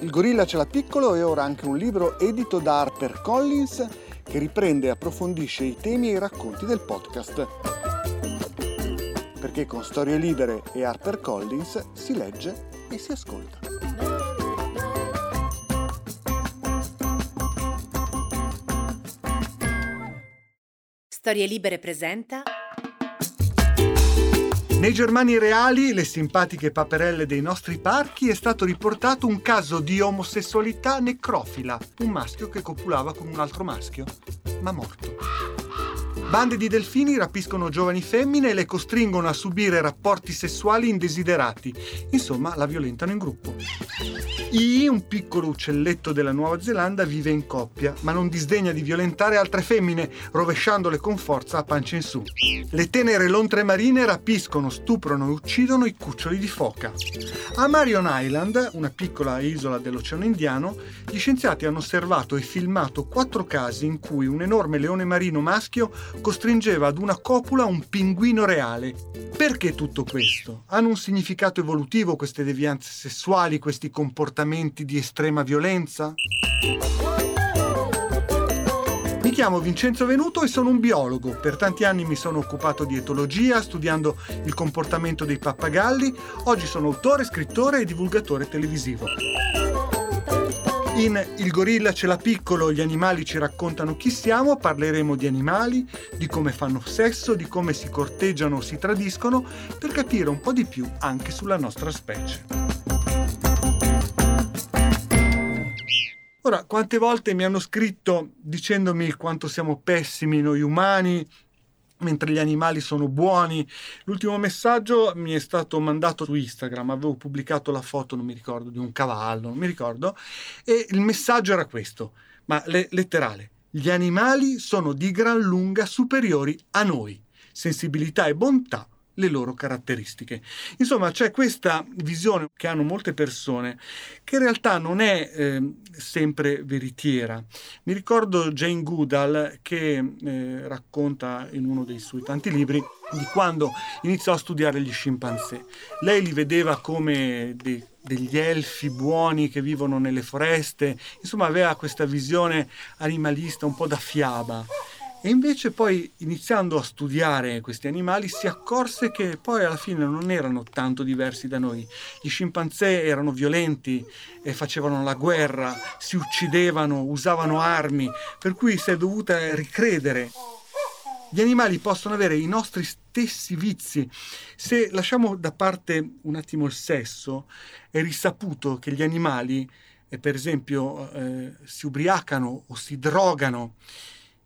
Il gorilla ce l'ha piccolo è ora anche un libro edito da Harper Collins che riprende e approfondisce i temi e i racconti del podcast. Perché con Storie Libere e Harper Collins si legge e si ascolta. Storie Libere presenta. Nei Germani reali, le simpatiche paperelle dei nostri parchi, è stato riportato un caso di omosessualità necrofila, un maschio che copulava con un altro maschio, ma morto. Bande di delfini rapiscono giovani femmine e le costringono a subire rapporti sessuali indesiderati, insomma la violentano in gruppo. Hihi, un piccolo uccelletto della Nuova Zelanda, vive in coppia, ma non disdegna di violentare altre femmine, rovesciandole con forza a pancia in su. Le tenere lontre marine rapiscono, stuprano e uccidono i cuccioli di foca. A Marion Island, una piccola isola dell'Oceano Indiano, gli scienziati hanno osservato e filmato 4 casi in cui un enorme leone marino maschio costringeva ad una copula un pinguino reale. Perché tutto questo? Hanno un significato evolutivo queste devianze sessuali, questi comportamenti di estrema violenza? Mi chiamo Vincenzo Venuto e sono un biologo. Per tanti anni mi sono occupato di etologia, studiando il comportamento dei pappagalli. Oggi sono autore, scrittore e divulgatore televisivo. In Il gorilla ce l'ha piccolo, gli animali ci raccontano chi siamo, parleremo di animali, di come fanno sesso, di come si corteggiano o si tradiscono, per capire un po' di più anche sulla nostra specie. Ora, quante volte mi hanno scritto dicendomi quanto siamo pessimi noi umani, mentre gli animali sono buoni. L'ultimo messaggio mi è stato mandato su Instagram, avevo pubblicato la foto, non mi ricordo, di un cavallo, e il messaggio era questo, ma letterale: gli animali sono di gran lunga superiori a noi, sensibilità e bontà le loro caratteristiche. Insomma, c'è questa visione che hanno molte persone che in realtà non è sempre veritiera. Mi ricordo Jane Goodall che racconta in uno dei suoi tanti libri di quando iniziò a studiare gli scimpanzé. Lei li vedeva come degli elfi buoni che vivono nelle foreste, insomma aveva questa visione animalista un po' da fiaba. E invece poi, iniziando a studiare questi animali, si accorse che poi alla fine non erano tanto diversi da noi. Gli scimpanzé erano violenti e facevano la guerra, si uccidevano, usavano armi, per cui si è dovuta ricredere. Gli animali possono avere i nostri stessi vizi. Se lasciamo da parte un attimo il sesso, è risaputo che gli animali, per esempio, si ubriacano o si drogano.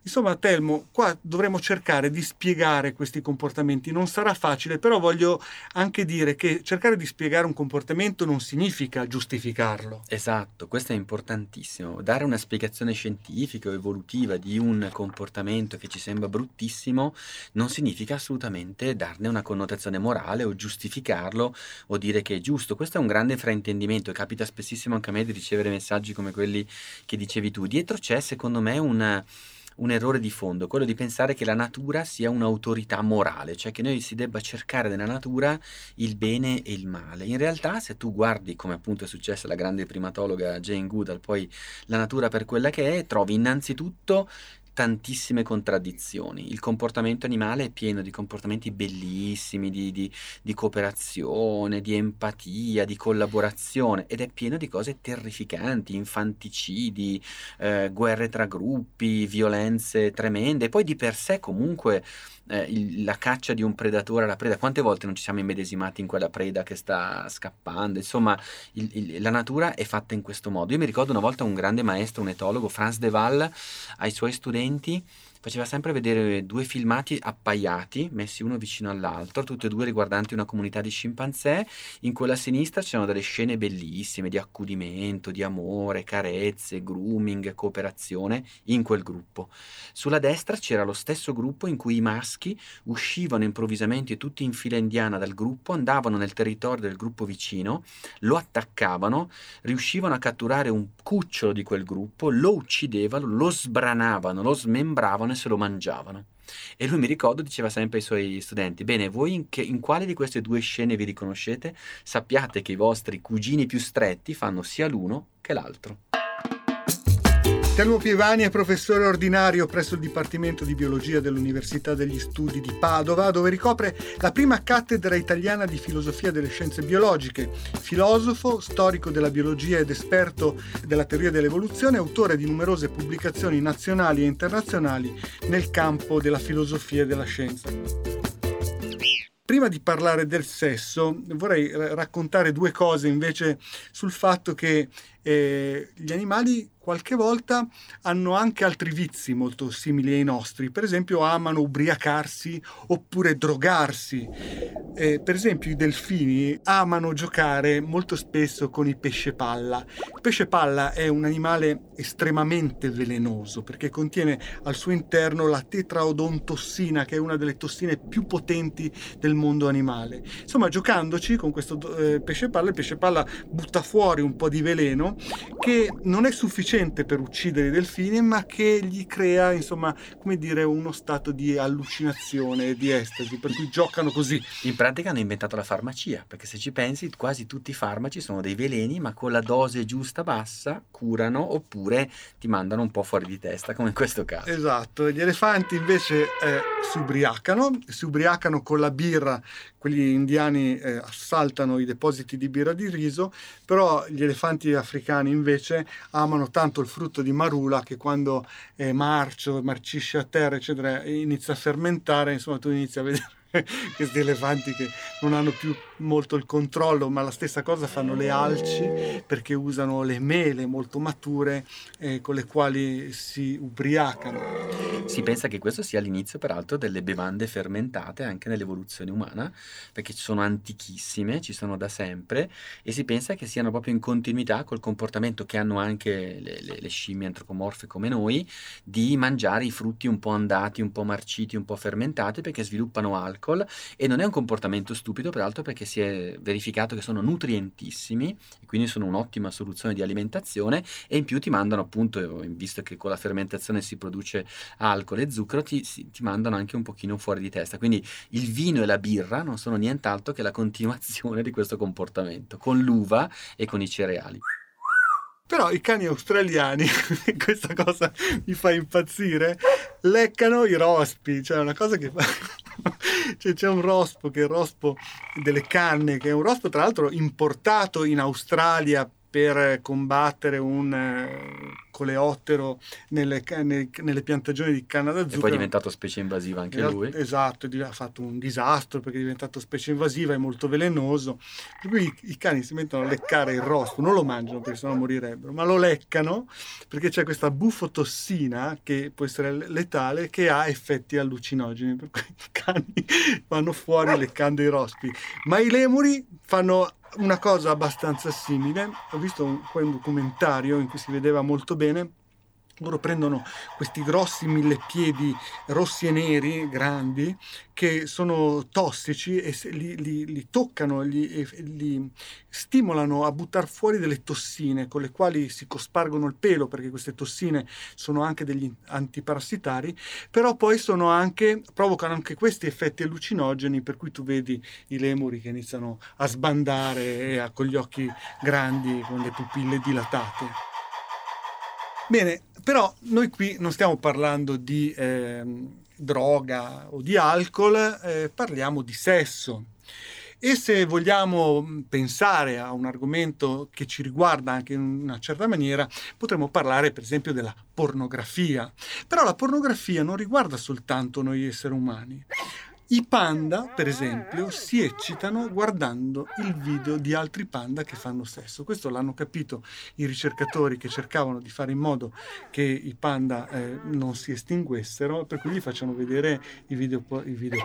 Insomma, Telmo, qua dovremo cercare di spiegare questi comportamenti. Non sarà facile, però voglio anche dire che cercare di spiegare un comportamento non significa giustificarlo. Esatto, questo è importantissimo. Dare una spiegazione scientifica o evolutiva di un comportamento che ci sembra bruttissimo non significa assolutamente darne una connotazione morale o giustificarlo o dire che è giusto. Questo è un grande fraintendimento e capita spessissimo anche a me di ricevere messaggi come quelli che dicevi tu. Dietro c'è, secondo me, un errore di fondo, quello di pensare che la natura sia un'autorità morale, cioè che noi si debba cercare nella natura il bene e il male. In realtà, se tu guardi, come appunto è successo alla grande primatologa Jane Goodall, poi la natura per quella che è, trovi innanzitutto tantissime contraddizioni. Il comportamento animale è pieno di comportamenti bellissimi, di cooperazione, di empatia, di collaborazione, ed è pieno di cose terrificanti, infanticidi, guerre tra gruppi, violenze tremende, e poi di per sé comunque la caccia di un predatore alla preda. Quante volte non ci siamo immedesimati in quella preda che sta scappando? Insomma, la natura è fatta in questo modo. Io mi ricordo una volta un grande maestro, un etologo, Franz De Waal, ai suoi studenti faceva sempre vedere 2 filmati appaiati, messi uno vicino all'altro, tutti e 2 riguardanti una comunità di scimpanzé. In quella sinistra c'erano delle scene bellissime di accudimento, di amore, carezze, grooming, cooperazione in quel gruppo. Sulla destra c'era lo stesso gruppo in cui i maschi uscivano improvvisamente tutti in fila indiana dal gruppo, andavano nel territorio del gruppo vicino, lo attaccavano, riuscivano a catturare un cucciolo di quel gruppo, lo uccidevano, lo sbranavano, lo smembravano e se lo mangiavano. E lui, mi ricordo, diceva sempre ai suoi studenti: bene, voi in quale di queste due scene vi riconoscete? Sappiate che i vostri cugini più stretti fanno sia l'uno che l'altro. Telmo Pievani è professore ordinario presso il Dipartimento di Biologia dell'Università degli Studi di Padova, dove ricopre la prima cattedra italiana di filosofia delle scienze biologiche. Filosofo, storico della biologia ed esperto della teoria dell'evoluzione, autore di numerose pubblicazioni nazionali e internazionali nel campo della filosofia e della scienza. Prima di parlare del sesso, vorrei raccontare due cose invece sul fatto che gli animali qualche volta hanno anche altri vizi molto simili ai nostri. Per esempio amano ubriacarsi oppure drogarsi. Per esempio i delfini amano giocare molto spesso con il pesce palla. Il pesce palla è un animale estremamente velenoso perché contiene al suo interno la tetraodontossina, che è una delle tossine più potenti del mondo animale. Insomma, giocandoci con questo pesce palla butta fuori un po' di veleno che non è sufficiente per uccidere i delfini, ma che gli crea, insomma, come dire, uno stato di allucinazione e di estasi, per cui giocano così. In pratica hanno inventato la farmacia, perché se ci pensi quasi tutti i farmaci sono dei veleni, ma con la dose giusta bassa curano oppure ti mandano un po' fuori di testa, come in questo caso. Esatto. Gli elefanti invece si ubriacano con la birra. Quelli indiani assaltano i depositi di birra di riso, però gli elefanti africani invece amano tanto il frutto di marula che quando è marcisce a terra eccetera inizia a fermentare. Insomma, tu inizi a vedere questi elefanti che non hanno più molto il controllo, ma la stessa cosa fanno le alci, perché usano le mele molto mature con le quali si ubriacano. Si pensa che questo sia l'inizio peraltro delle bevande fermentate anche nell'evoluzione umana, perché sono antichissime, ci sono da sempre, e si pensa che siano proprio in continuità col comportamento che hanno anche le scimmie antropomorfe come noi, di mangiare i frutti un po' andati, un po' marciti, un po' fermentati, perché sviluppano alcol. E non è un comportamento stupido peraltro, perché si è verificato che sono nutrientissimi e quindi sono un'ottima soluzione di alimentazione, e in più ti mandano, appunto, visto che con la fermentazione si produce alcol e zucchero, ti mandano anche un pochino fuori di testa. Quindi il vino e la birra non sono nient'altro che la continuazione di questo comportamento, con l'uva e con i cereali. Però i cani australiani, questa cosa mi fa impazzire, leccano i rospi, cioè una cosa che fa... Cioè, c'è un rospo che è il rospo delle canne, che è un rospo tra l'altro importato in Australia per combattere un coleottero nelle piantagioni di canna da zucchero, e poi è diventato specie invasiva anche lui. Esatto, ha fatto un disastro perché è diventato specie invasiva, è molto velenoso, per cui i cani si mettono a leccare il rospo, non lo mangiano perché sennò morirebbero, ma lo leccano perché c'è questa bufotossina che può essere letale, che ha effetti allucinogeni, per cui i cani vanno fuori leccando i rospi. Ma i lemuri fanno una cosa abbastanza simile. Ho visto un documentario in cui si vedeva molto bene. Loro prendono questi grossi millepiedi rossi e neri, grandi, che sono tossici, e li toccano, li stimolano a buttare fuori delle tossine con le quali si cospargono il pelo, perché queste tossine sono anche degli antiparassitari, però poi sono anche, provocano anche questi effetti allucinogeni, per cui tu vedi i lemuri che iniziano a sbandare e con gli occhi grandi, con le pupille dilatate. Bene, però noi qui non stiamo parlando di droga o di alcol, parliamo di sesso. E se vogliamo pensare a un argomento che ci riguarda anche in una certa maniera, potremmo parlare per esempio della pornografia. Però la pornografia non riguarda soltanto noi esseri umani. I panda, per esempio, si eccitano guardando il video di altri panda che fanno sesso. Questo l'hanno capito i ricercatori che cercavano di fare in modo che i panda non si estinguessero, per cui gli facciano vedere i video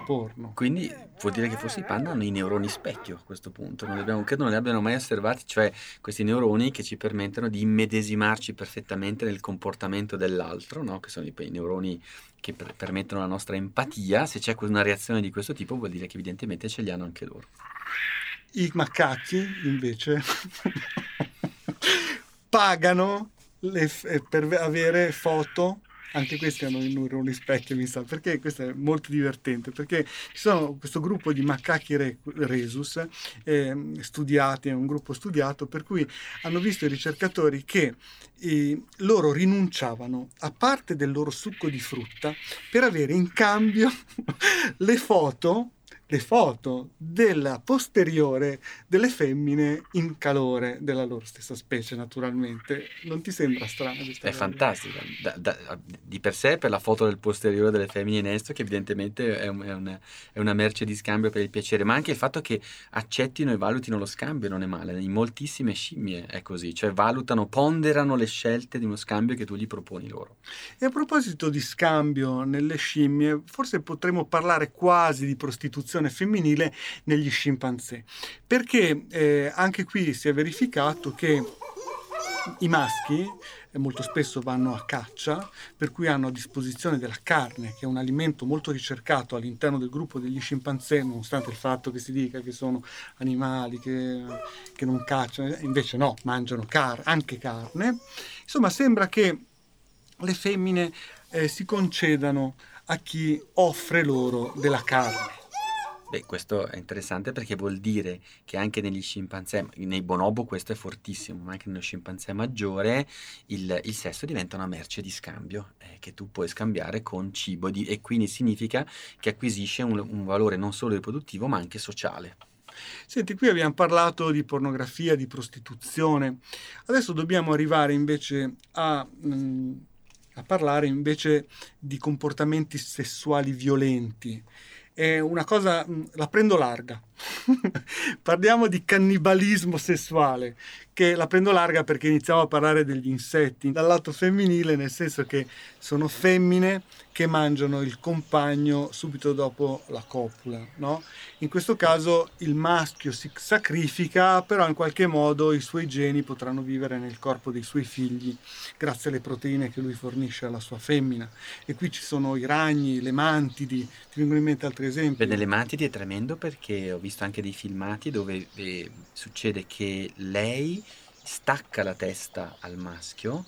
porno. Quindi vuol dire che forse i panda hanno i neuroni specchio a questo punto. Credo non li abbiano mai osservati, cioè questi neuroni che ci permettono di immedesimarci perfettamente nel comportamento dell'altro, no? Che sono i neuroni che permettono la nostra empatia. Se c'è una reazione di questo tipo vuol dire che evidentemente ce li hanno anche loro. I macachi invece pagano per avere foto anche questi hanno i neuroni specchio, mi sa, perché questo è molto divertente, perché ci sono questo gruppo di macachi rhesus studiati, è un gruppo studiato, per cui hanno visto i ricercatori che loro rinunciavano a parte del loro succo di frutta per avere in cambio le foto della posteriore delle femmine in calore della loro stessa specie, naturalmente. Non ti sembra strano? È fantastica di per sé, per la foto del posteriore delle femmine in estro, che evidentemente è una merce di scambio per il piacere, ma anche il fatto che accettino e valutino lo scambio non è male. In moltissime scimmie è così, cioè valutano, ponderano le scelte di uno scambio che tu gli proponi loro. E a proposito di scambio nelle scimmie, forse potremmo parlare quasi di prostituzione femminile negli scimpanzé, perché anche qui si è verificato che i maschi molto spesso vanno a caccia, per cui hanno a disposizione della carne, che è un alimento molto ricercato all'interno del gruppo degli scimpanzé, nonostante il fatto che si dica che sono animali che non cacciano, invece no, mangiano anche carne. Insomma, sembra che le femmine si concedano a chi offre loro della carne. Beh, questo è interessante, perché vuol dire che anche negli scimpanzé, nei bonobo questo è fortissimo, ma anche nello scimpanzé maggiore il sesso diventa una merce di scambio che tu puoi scambiare con cibo, e quindi significa che acquisisce un valore non solo riproduttivo ma anche sociale. Senti, qui abbiamo parlato di pornografia, di prostituzione, adesso dobbiamo arrivare invece a parlare invece di comportamenti sessuali violenti. È una cosa, la prendo larga. Parliamo di cannibalismo sessuale, che la prendo larga perché iniziamo a parlare degli insetti dal lato femminile, nel senso che sono femmine che mangiano il compagno subito dopo la copula, no? In questo caso il maschio si sacrifica, però in qualche modo i suoi geni potranno vivere nel corpo dei suoi figli grazie alle proteine che lui fornisce alla sua femmina. E qui ci sono i ragni, le mantidi, ti vengono in mente altri esempi? Beh, delle mantidi è tremendo, perché ho visto anche dei filmati dove succede che lei stacca la testa al maschio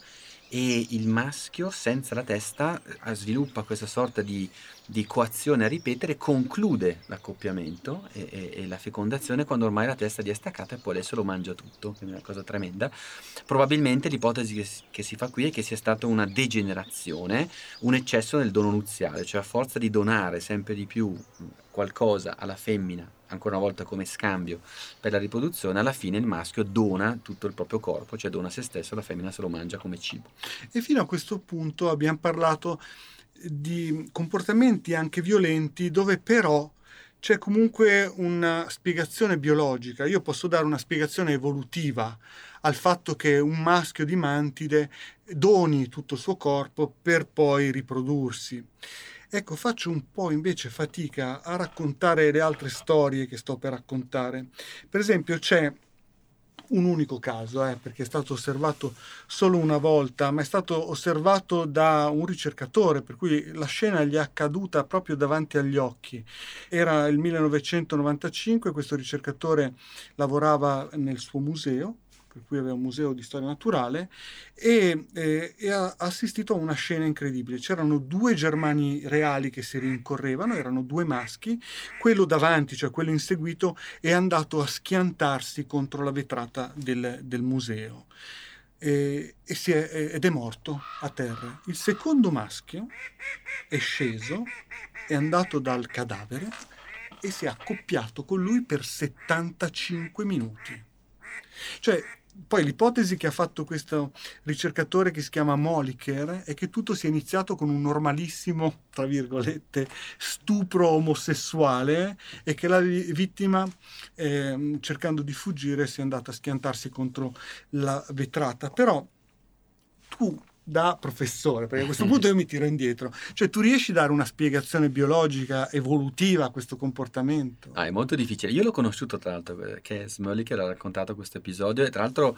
e il maschio senza la testa sviluppa questa sorta di coazione a ripetere, conclude l'accoppiamento e la fecondazione quando ormai la testa gli è staccata, e poi adesso lo mangia tutto, quindi è una cosa tremenda. Probabilmente l'ipotesi che si fa qui è che sia stata una degenerazione, un eccesso nel dono nuziale, cioè a forza di donare sempre di più qualcosa alla femmina, ancora una volta come scambio per la riproduzione, alla fine il maschio dona tutto il proprio corpo, cioè dona se stesso, la femmina se lo mangia come cibo. E fino a questo punto abbiamo parlato di comportamenti anche violenti, dove però c'è comunque una spiegazione biologica. Io posso dare una spiegazione evolutiva al fatto che un maschio di mantide doni tutto il suo corpo per poi riprodursi. Ecco, faccio un po' invece fatica a raccontare le altre storie che sto per raccontare. Per esempio c'è un unico caso, perché è stato osservato solo una volta, ma è stato osservato da un ricercatore, per cui la scena gli è accaduta proprio davanti agli occhi. Era il 1995, questo ricercatore lavorava nel suo museo, per cui aveva un museo di storia naturale, e ha assistito a una scena incredibile. C'erano due germani reali che si rincorrevano, erano due maschi, quello davanti, cioè quello inseguito, è andato a schiantarsi contro la vetrata del museo ed è morto a terra. Il secondo maschio è sceso, è andato dal cadavere e si è accoppiato con lui per 75 minuti. Cioè, poi l'ipotesi che ha fatto questo ricercatore, che si chiama Moeliker, è che tutto sia iniziato con un normalissimo, tra virgolette, stupro omosessuale, e che la vittima, cercando di fuggire, sia andata a schiantarsi contro la vetrata. Però tu, da professore, perché a questo punto io mi tiro indietro, cioè tu riesci a dare una spiegazione biologica evolutiva a questo comportamento? È molto difficile. Io l'ho conosciuto, tra l'altro, perché Moeliker ha raccontato questo episodio, e tra l'altro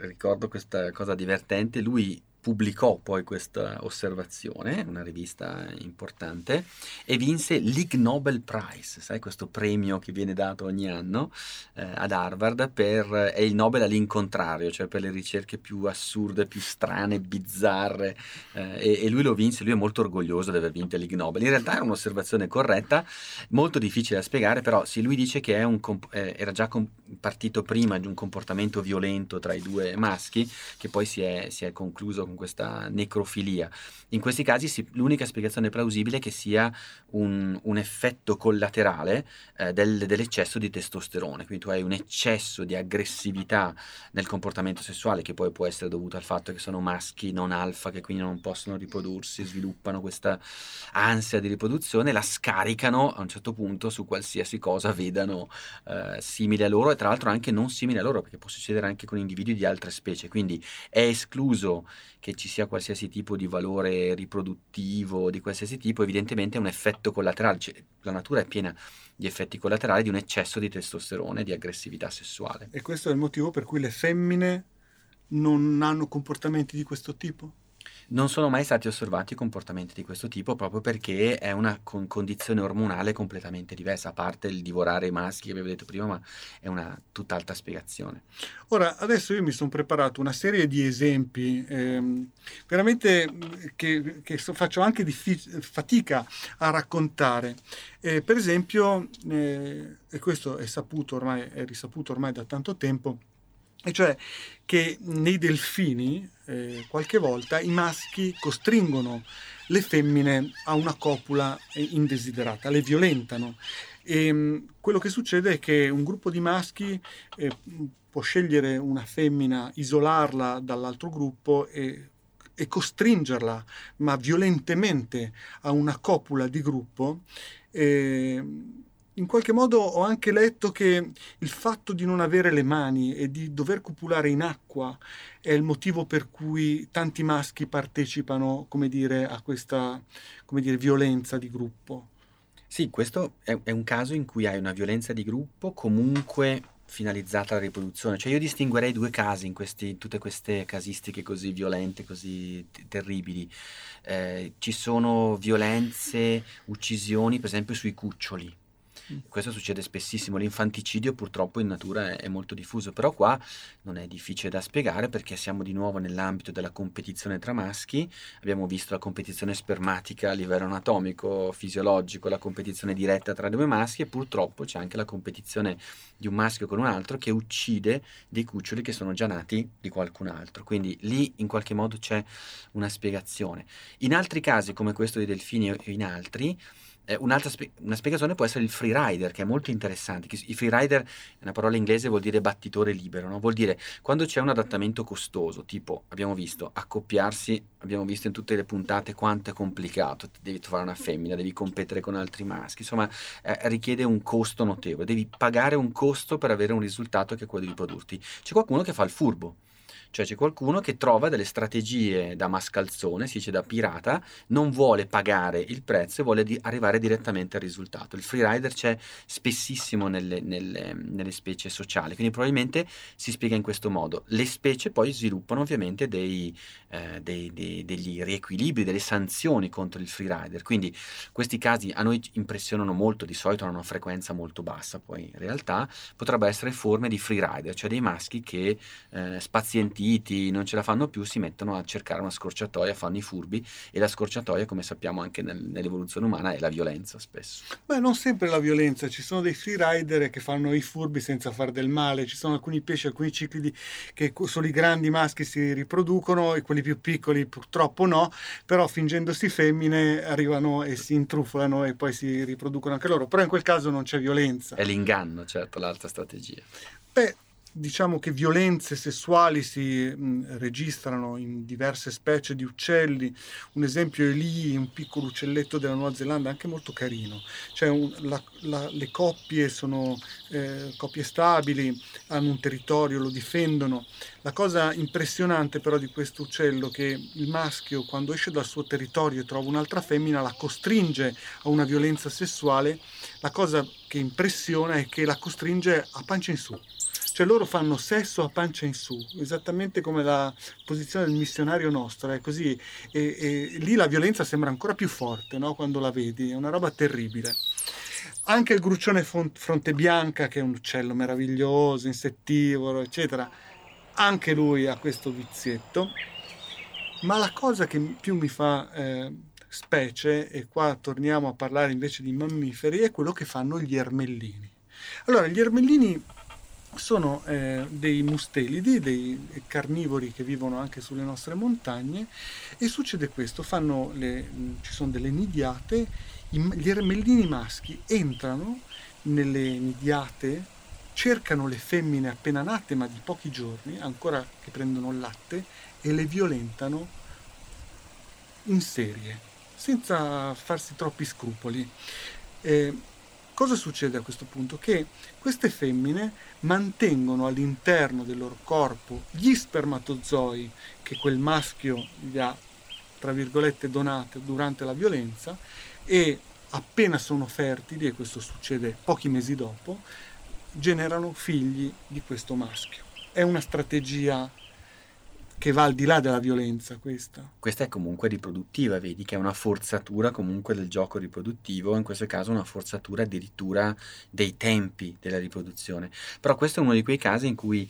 ricordo questa cosa divertente. Lui pubblicò poi questa osservazione, una rivista importante, e vinse l'Ig Nobel Prize, sai, questo premio che viene dato ogni anno ad Harvard è il Nobel all'incontrario, cioè per le ricerche più assurde, più strane, bizzarre, e lui lo vinse. Lui è molto orgoglioso di aver vinto l'Ig Nobel. In realtà era un'osservazione corretta, molto difficile da spiegare, però sì, lui dice che era già partito prima di un comportamento violento tra i due maschi, che poi si è concluso con questa necrofilia. In questi casi l'unica spiegazione plausibile è che sia un effetto collaterale dell'eccesso di testosterone, quindi tu hai un eccesso di aggressività nel comportamento sessuale, che poi può essere dovuto al fatto che sono maschi non alfa, che quindi non possono riprodursi, sviluppano questa ansia di riproduzione, la scaricano a un certo punto su qualsiasi cosa vedano simile a loro, e tra l'altro anche non simile a loro, perché può succedere anche con individui di altre specie. Quindi è escluso che ci sia qualsiasi tipo di valore riproduttivo di qualsiasi tipo, evidentemente è un effetto collaterale, cioè, la natura è piena di effetti collaterali di un eccesso di testosterone, di aggressività sessuale. E questo è il motivo per cui le femmine non hanno comportamenti di questo tipo? Non sono mai stati osservati comportamenti di questo tipo, proprio perché è una condizione ormonale completamente diversa, a parte il divorare i maschi che avevo detto prima, ma è una tutt'altra spiegazione. Ora, adesso io mi sono preparato una serie di esempi veramente che faccio anche fatica a raccontare. Per esempio, e questo è risaputo ormai da tanto tempo, e cioè che nei delfini qualche volta i maschi costringono le femmine a una copula indesiderata, le violentano, e quello che succede è che un gruppo di maschi può scegliere una femmina, isolarla dall'altro gruppo e costringerla, ma violentemente, a una copula di gruppo. In qualche modo ho anche letto che il fatto di non avere le mani e di dover copulare in acqua è il motivo per cui tanti maschi partecipano, a questa, violenza di gruppo. Sì, questo è un caso in cui hai una violenza di gruppo comunque finalizzata alla riproduzione. Cioè, io distinguerei due casi in tutte queste casistiche così violente, così terribili. Ci sono violenze, uccisioni, per esempio sui cuccioli. Questo succede spessissimo, l'infanticidio purtroppo in natura è molto diffuso, però qua non è difficile da spiegare, perché siamo di nuovo nell'ambito della competizione tra maschi. Abbiamo visto la competizione spermatica a livello anatomico, fisiologico, la competizione diretta tra due maschi, e purtroppo c'è anche la competizione di un maschio con un altro che uccide dei cuccioli che sono già nati di qualcun altro, quindi lì in qualche modo c'è una spiegazione. In altri casi, come questo dei delfini e in altri, una spiegazione può essere il free rider, che è molto interessante. I free rider, una parola inglese, vuol dire battitore libero, no? Vuol dire quando c'è un adattamento costoso, tipo abbiamo visto accoppiarsi, abbiamo visto in tutte le puntate quanto è complicato, devi trovare una femmina, devi competere con altri maschi, insomma richiede un costo notevole, devi pagare un costo per avere un risultato che è quello di riprodurti. C'è qualcuno che fa il furbo, cioè c'è qualcuno che trova delle strategie da mascalzone, si dice da pirata, non vuole pagare il prezzo e vuole arrivare direttamente al risultato. Il free rider c'è spessissimo nelle specie sociali, quindi probabilmente si spiega in questo modo. Le specie poi sviluppano ovviamente degli riequilibri, delle sanzioni contro il free rider, quindi questi casi a noi impressionano molto, di solito hanno una frequenza molto bassa, poi in realtà potrebbero essere forme di free rider, cioè dei maschi che spazientano, non ce la fanno più, si mettono a cercare una scorciatoia, fanno i furbi, e la scorciatoia, come sappiamo anche nell'evoluzione umana, è la violenza spesso. Beh, non sempre la violenza, ci sono dei free rider che fanno i furbi senza far del male, ci sono alcuni pesci, alcuni ciclidi che solo i grandi maschi si riproducono e quelli più piccoli purtroppo no, però fingendosi femmine arrivano e si intrufolano e poi si riproducono anche loro, però in quel caso non c'è violenza. È l'inganno, certo, l'altra strategia. Beh, diciamo che violenze sessuali si registrano in diverse specie di uccelli. Un esempio è lì, un piccolo uccelletto della Nuova Zelanda, anche molto carino, cioè le coppie sono coppie stabili, hanno un territorio, lo difendono. La cosa impressionante però di questo uccello è che il maschio, quando esce dal suo territorio e trova un'altra femmina, la costringe a una violenza sessuale. La cosa che impressiona è che la costringe a pancia in su, cioè loro fanno sesso a pancia in su, esattamente come la posizione del missionario nostro, è così, e lì la violenza sembra ancora più forte, no? Quando la vedi, è una roba terribile. Anche il gruccione fronte bianca, che è un uccello meraviglioso, insettivoro, eccetera, anche lui ha questo vizietto. Ma la cosa che più mi fa specie, e qua torniamo a parlare invece di mammiferi, è quello che fanno gli ermellini. Allora, gli ermellini sono dei mustelidi, dei carnivori che vivono anche sulle nostre montagne, e succede questo, ci sono delle nidiate, gli ermellini maschi entrano nelle nidiate, cercano le femmine appena nate ma di pochi giorni, ancora che prendono il latte, e le violentano in serie, senza farsi troppi scrupoli. Cosa succede a questo punto? Che queste femmine mantengono all'interno del loro corpo gli spermatozoi che quel maschio gli ha, tra virgolette, donato durante la violenza, e appena sono fertili, e questo succede pochi mesi dopo, generano figli di questo maschio. È una strategia che va al di là della violenza, questa è comunque riproduttiva, vedi che è una forzatura comunque del gioco riproduttivo, in questo caso una forzatura addirittura dei tempi della riproduzione. Però questo è uno di quei casi in cui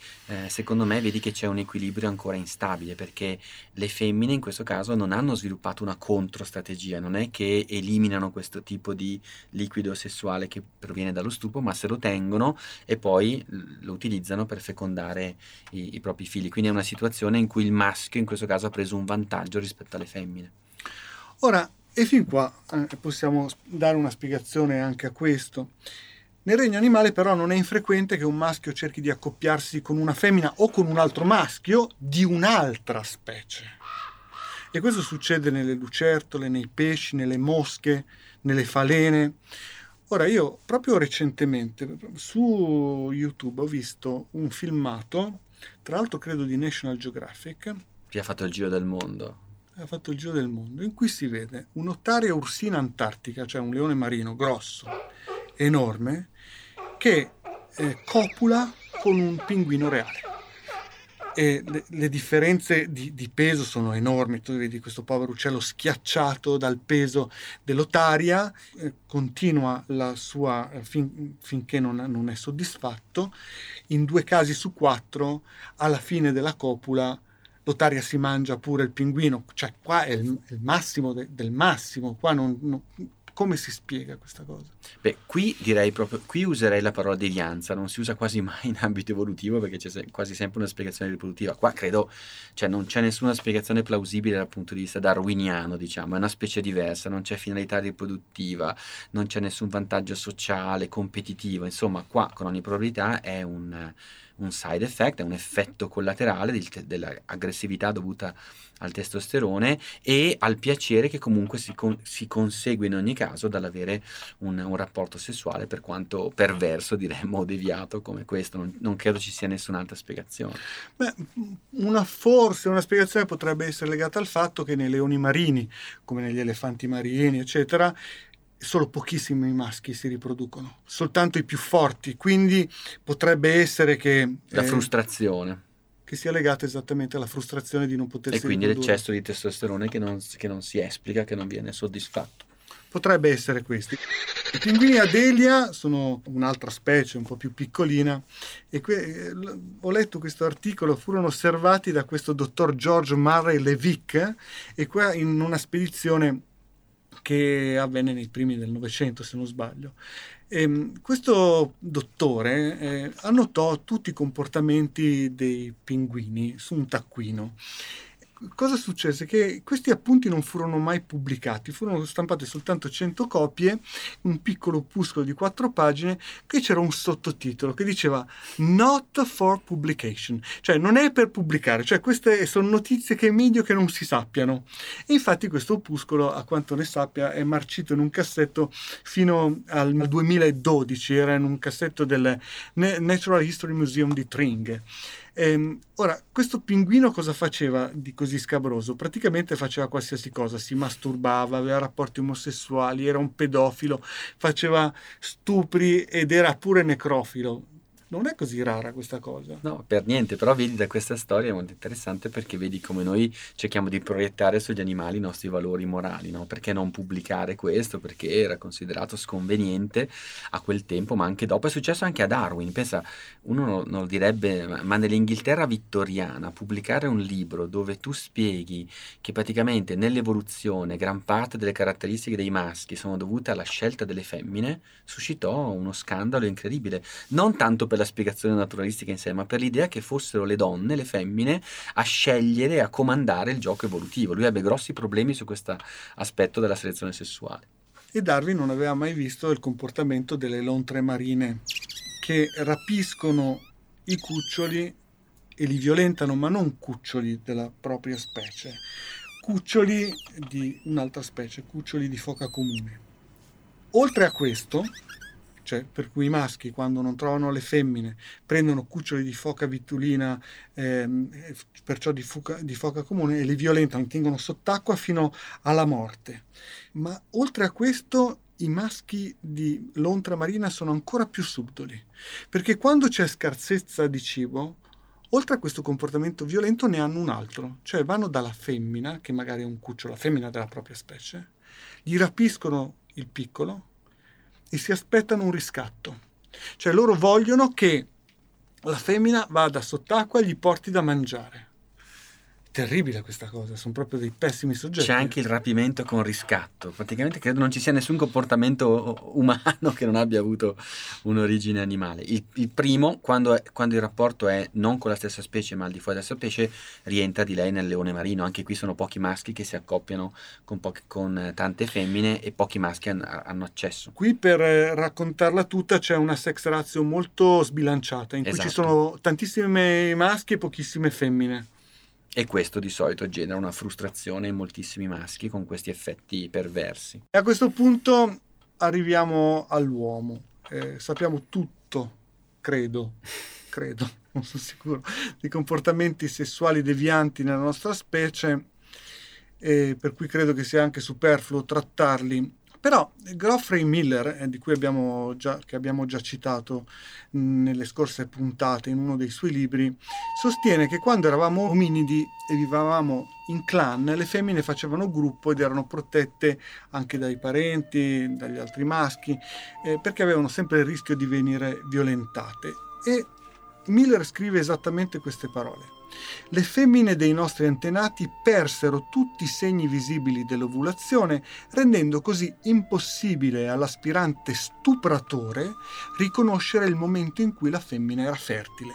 secondo me vedi che c'è un equilibrio ancora instabile, perché le femmine in questo caso non hanno sviluppato una controstrategia, non è che eliminano questo tipo di liquido sessuale che proviene dallo stupo, ma se lo tengono e poi lo utilizzano per fecondare i propri figli. Quindi è una situazione in cui il maschio in questo caso ha preso un vantaggio rispetto alle femmine. Ora, e fin qua possiamo dare una spiegazione anche a questo. Nel regno animale però non è infrequente che un maschio cerchi di accoppiarsi con una femmina o con un altro maschio di un'altra specie. E questo succede nelle lucertole, nei pesci, nelle mosche, nelle falene. Ora, io proprio recentemente su YouTube ho visto un filmato, tra l'altro credo di National Geographic, che ha fatto il giro del mondo, in cui si vede un'ottaria ursina antartica, cioè un leone marino grosso, enorme, che copula con un pinguino reale, e le differenze di peso sono enormi. Tu vedi questo povero uccello schiacciato dal peso dell'otaria, continua la sua finché non è soddisfatto. In 2 casi su 4 alla fine della copula l'otaria si mangia pure il pinguino, cioè qua è il massimo del massimo, qua non come si spiega questa cosa? Beh, qui userei la parola devianza, non si usa quasi mai in ambito evolutivo perché c'è quasi sempre una spiegazione riproduttiva. Qua credo, cioè non c'è nessuna spiegazione plausibile dal punto di vista darwiniano, diciamo, è una specie diversa, non c'è finalità riproduttiva, non c'è nessun vantaggio sociale, competitivo, insomma qua con ogni probabilità è un side effect, è un effetto collaterale dell'aggressività dovuta al testosterone e al piacere che comunque si consegue in ogni caso dall'avere un rapporto sessuale, per quanto perverso, diremmo, deviato come questo. Non credo ci sia nessun'altra spiegazione. Beh, forse una spiegazione potrebbe essere legata al fatto che nei leoni marini, come negli elefanti marini, eccetera, solo pochissimi maschi si riproducono, soltanto i più forti, quindi potrebbe essere che la frustrazione che sia legata esattamente alla frustrazione di non potersi riprodurre, e quindi l'eccesso di testosterone che non si esplica, che non viene soddisfatto. Potrebbe essere questi. I pinguini Adelia sono un'altra specie un po' più piccolina, e ho letto questo articolo, furono osservati da questo dottor George Murray Levick, e qua in una spedizione che avvenne nei primi del Novecento, se non sbaglio. Questo dottore annotò tutti i comportamenti dei pinguini su un taccuino. Cosa successe? Che questi appunti non furono mai pubblicati, furono stampate soltanto 100 copie, un piccolo opuscolo di 4 pagine, che c'era un sottotitolo che diceva "Not for publication", cioè non è per pubblicare, cioè queste sono notizie che è meglio che non si sappiano. E infatti questo opuscolo, a quanto ne sappia, è marcito in un cassetto fino al 2012, era in un cassetto del Natural History Museum di Tring. Ora, questo pinguino cosa faceva di così scabroso? Praticamente faceva qualsiasi cosa, si masturbava, aveva rapporti omosessuali, era un pedofilo, faceva stupri ed era pure necrofilo. Non è così rara questa cosa. No, per niente, però vedi, da questa storia è molto interessante, perché vedi come noi cerchiamo di proiettare sugli animali i nostri valori morali, no? Perché non pubblicare questo? Perché era considerato sconveniente a quel tempo, ma anche dopo. È successo anche a Darwin, pensa, uno non direbbe, ma nell'Inghilterra vittoriana pubblicare un libro dove tu spieghi che praticamente nell'evoluzione gran parte delle caratteristiche dei maschi sono dovute alla scelta delle femmine suscitò uno scandalo incredibile, non tanto per la spiegazione naturalistica in sé, ma per l'idea che fossero le donne, le femmine, a scegliere e a comandare il gioco evolutivo. Lui ebbe grossi problemi su questo aspetto della selezione sessuale. E Darwin non aveva mai visto il comportamento delle lontre marine, che rapiscono i cuccioli e li violentano, ma non cuccioli della propria specie, cuccioli di un'altra specie, cuccioli di foca comune. Oltre a questo, cioè per cui i maschi, quando non trovano le femmine, prendono cuccioli di foca vitulina, perciò di foca comune, e li violentano, li tengono sott'acqua fino alla morte. Ma oltre a questo, i maschi di lontra marina sono ancora più subdoli, perché quando c'è scarsezza di cibo, oltre a questo comportamento violento ne hanno un altro, cioè vanno dalla femmina, che magari è un cucciolo, la femmina della propria specie, gli rapiscono il piccolo e si aspettano un riscatto. Cioè loro vogliono che la femmina vada sott'acqua e gli porti da mangiare. Terribile questa cosa, sono proprio dei pessimi soggetti. C'è anche il rapimento con riscatto, praticamente credo non ci sia nessun comportamento umano che non abbia avuto un'origine animale. Il primo, quando il rapporto è non con la stessa specie ma al di fuori della stessa specie, rientra di lei nel leone marino. Anche qui sono pochi maschi che si accoppiano con tante femmine, e pochi maschi hanno accesso. Qui, per raccontarla tutta, c'è una sex ratio molto sbilanciata, in esatto. Cui ci sono tantissimi maschi e pochissime femmine. E questo di solito genera una frustrazione in moltissimi maschi, con questi effetti perversi. E a questo punto arriviamo all'uomo. Sappiamo tutto, credo, non sono sicuro, di comportamenti sessuali devianti nella nostra specie, per cui credo che sia anche superfluo trattarli. Però Geoffrey Miller, che abbiamo già citato nelle scorse puntate in uno dei suoi libri, sostiene che quando eravamo ominidi e vivevamo in clan, le femmine facevano gruppo ed erano protette anche dai parenti, dagli altri maschi, perché avevano sempre il rischio di venire violentate. E Miller scrive esattamente queste parole. Le femmine dei nostri antenati persero tutti i segni visibili dell'ovulazione, rendendo così impossibile all'aspirante stupratore riconoscere il momento in cui la femmina era fertile.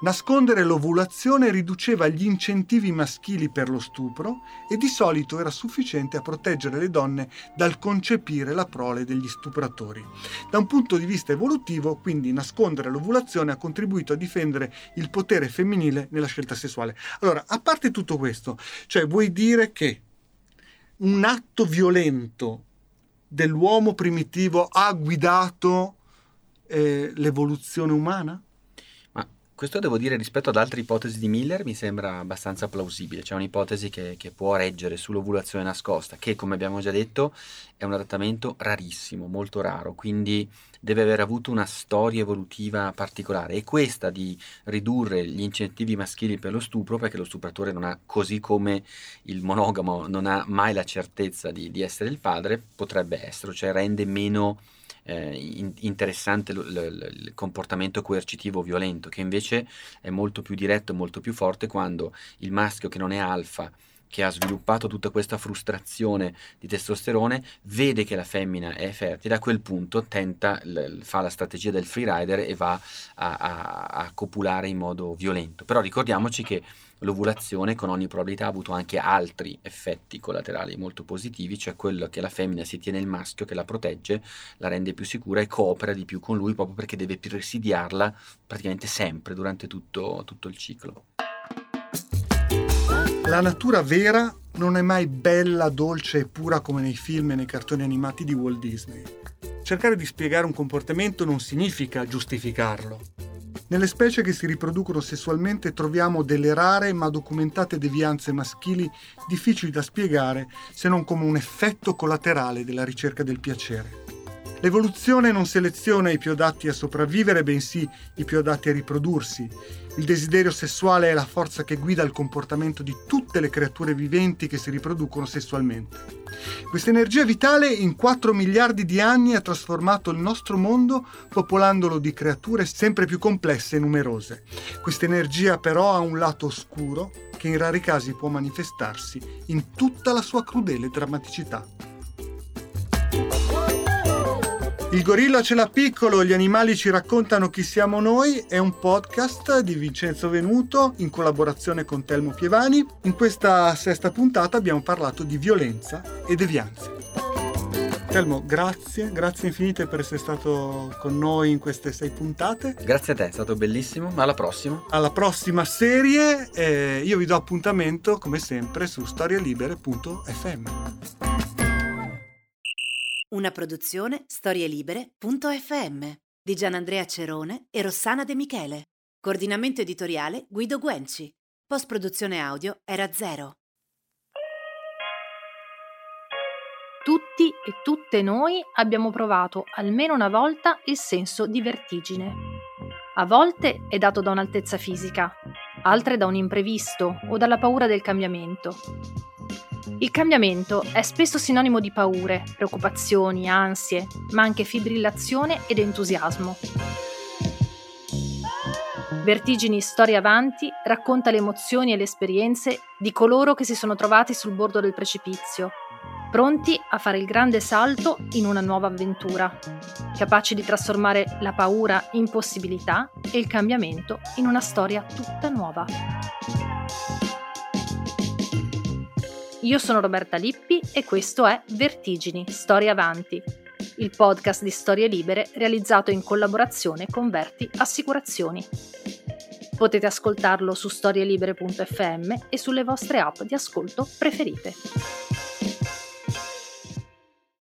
Nascondere l'ovulazione riduceva gli incentivi maschili per lo stupro e di solito era sufficiente a proteggere le donne dal concepire la prole degli stupratori. Da un punto di vista evolutivo, quindi, nascondere l'ovulazione ha contribuito a difendere il potere femminile nella scelta sessuale. Allora, a parte tutto questo, cioè vuoi dire che un atto violento dell'uomo primitivo ha guidato l'evoluzione umana? Questo, devo dire, rispetto ad altre ipotesi di Miller, mi sembra abbastanza plausibile. C'è un'ipotesi che può reggere sull'ovulazione nascosta, che, come abbiamo già detto, è un adattamento rarissimo, molto raro, quindi deve aver avuto una storia evolutiva particolare, e questa di ridurre gli incentivi maschili per lo stupro, perché lo stupratore non ha, così come il monogamo non ha mai la certezza di essere il padre, potrebbe essere, cioè rende meno interessante il comportamento coercitivo violento, che invece è molto più diretto e molto più forte quando il maschio che non è alfa, che ha sviluppato tutta questa frustrazione di testosterone, vede che la femmina è fertile, a quel punto tenta, fa la strategia del freerider e va a copulare in modo violento. Però ricordiamoci che l'ovulazione, con ogni probabilità, ha avuto anche altri effetti collaterali molto positivi, cioè quello che la femmina si tiene il maschio che la protegge, la rende più sicura e coopera di più con lui, proprio perché deve presidiarla praticamente sempre durante tutto il ciclo. La natura vera non è mai bella, dolce e pura come nei film e nei cartoni animati di Walt Disney. Cercare di spiegare un comportamento non significa giustificarlo. Nelle specie che si riproducono sessualmente troviamo delle rare ma documentate devianze maschili difficili da spiegare, se non come un effetto collaterale della ricerca del piacere. L'evoluzione non seleziona i più adatti a sopravvivere, bensì i più adatti a riprodursi. Il desiderio sessuale è la forza che guida il comportamento di tutte le creature viventi che si riproducono sessualmente. Questa energia vitale in 4 miliardi di anni ha trasformato il nostro mondo, popolandolo di creature sempre più complesse e numerose. Questa energia però ha un lato oscuro che in rari casi può manifestarsi in tutta la sua crudele drammaticità. Il gorilla ce l'ha piccolo, gli animali ci raccontano chi siamo noi è un podcast di Vincenzo Venuto in collaborazione con Telmo Pievani. In questa 6ª puntata abbiamo parlato di violenza e devianze. Telmo, grazie infinite per essere stato con noi in queste 6 puntate. Grazie a te, è stato bellissimo. Alla prossima. Alla prossima serie. Io vi do appuntamento come sempre su storielibere.fm. Una produzione storielibere.fm di Gianandrea Cerone e Rossana De Michele. Coordinamento editoriale Guido Guenci. Post-produzione audio Era Zero. Tutti e tutte noi abbiamo provato almeno una volta il senso di vertigine. A volte è dato da un'altezza fisica, altre da un imprevisto o dalla paura del cambiamento. Il cambiamento è spesso sinonimo di paure, preoccupazioni, ansie, ma anche fibrillazione ed entusiasmo. Vertigini Storia Avanti racconta le emozioni e le esperienze di coloro che si sono trovati sul bordo del precipizio, pronti a fare il grande salto in una nuova avventura, capaci di trasformare la paura in possibilità e il cambiamento in una storia tutta nuova. Io sono Roberta Lippi e questo è Vertigini Storia Avanti, il podcast di Storie Libere realizzato in collaborazione con Verti Assicurazioni. Potete ascoltarlo su storielibere.fm e sulle vostre app di ascolto preferite.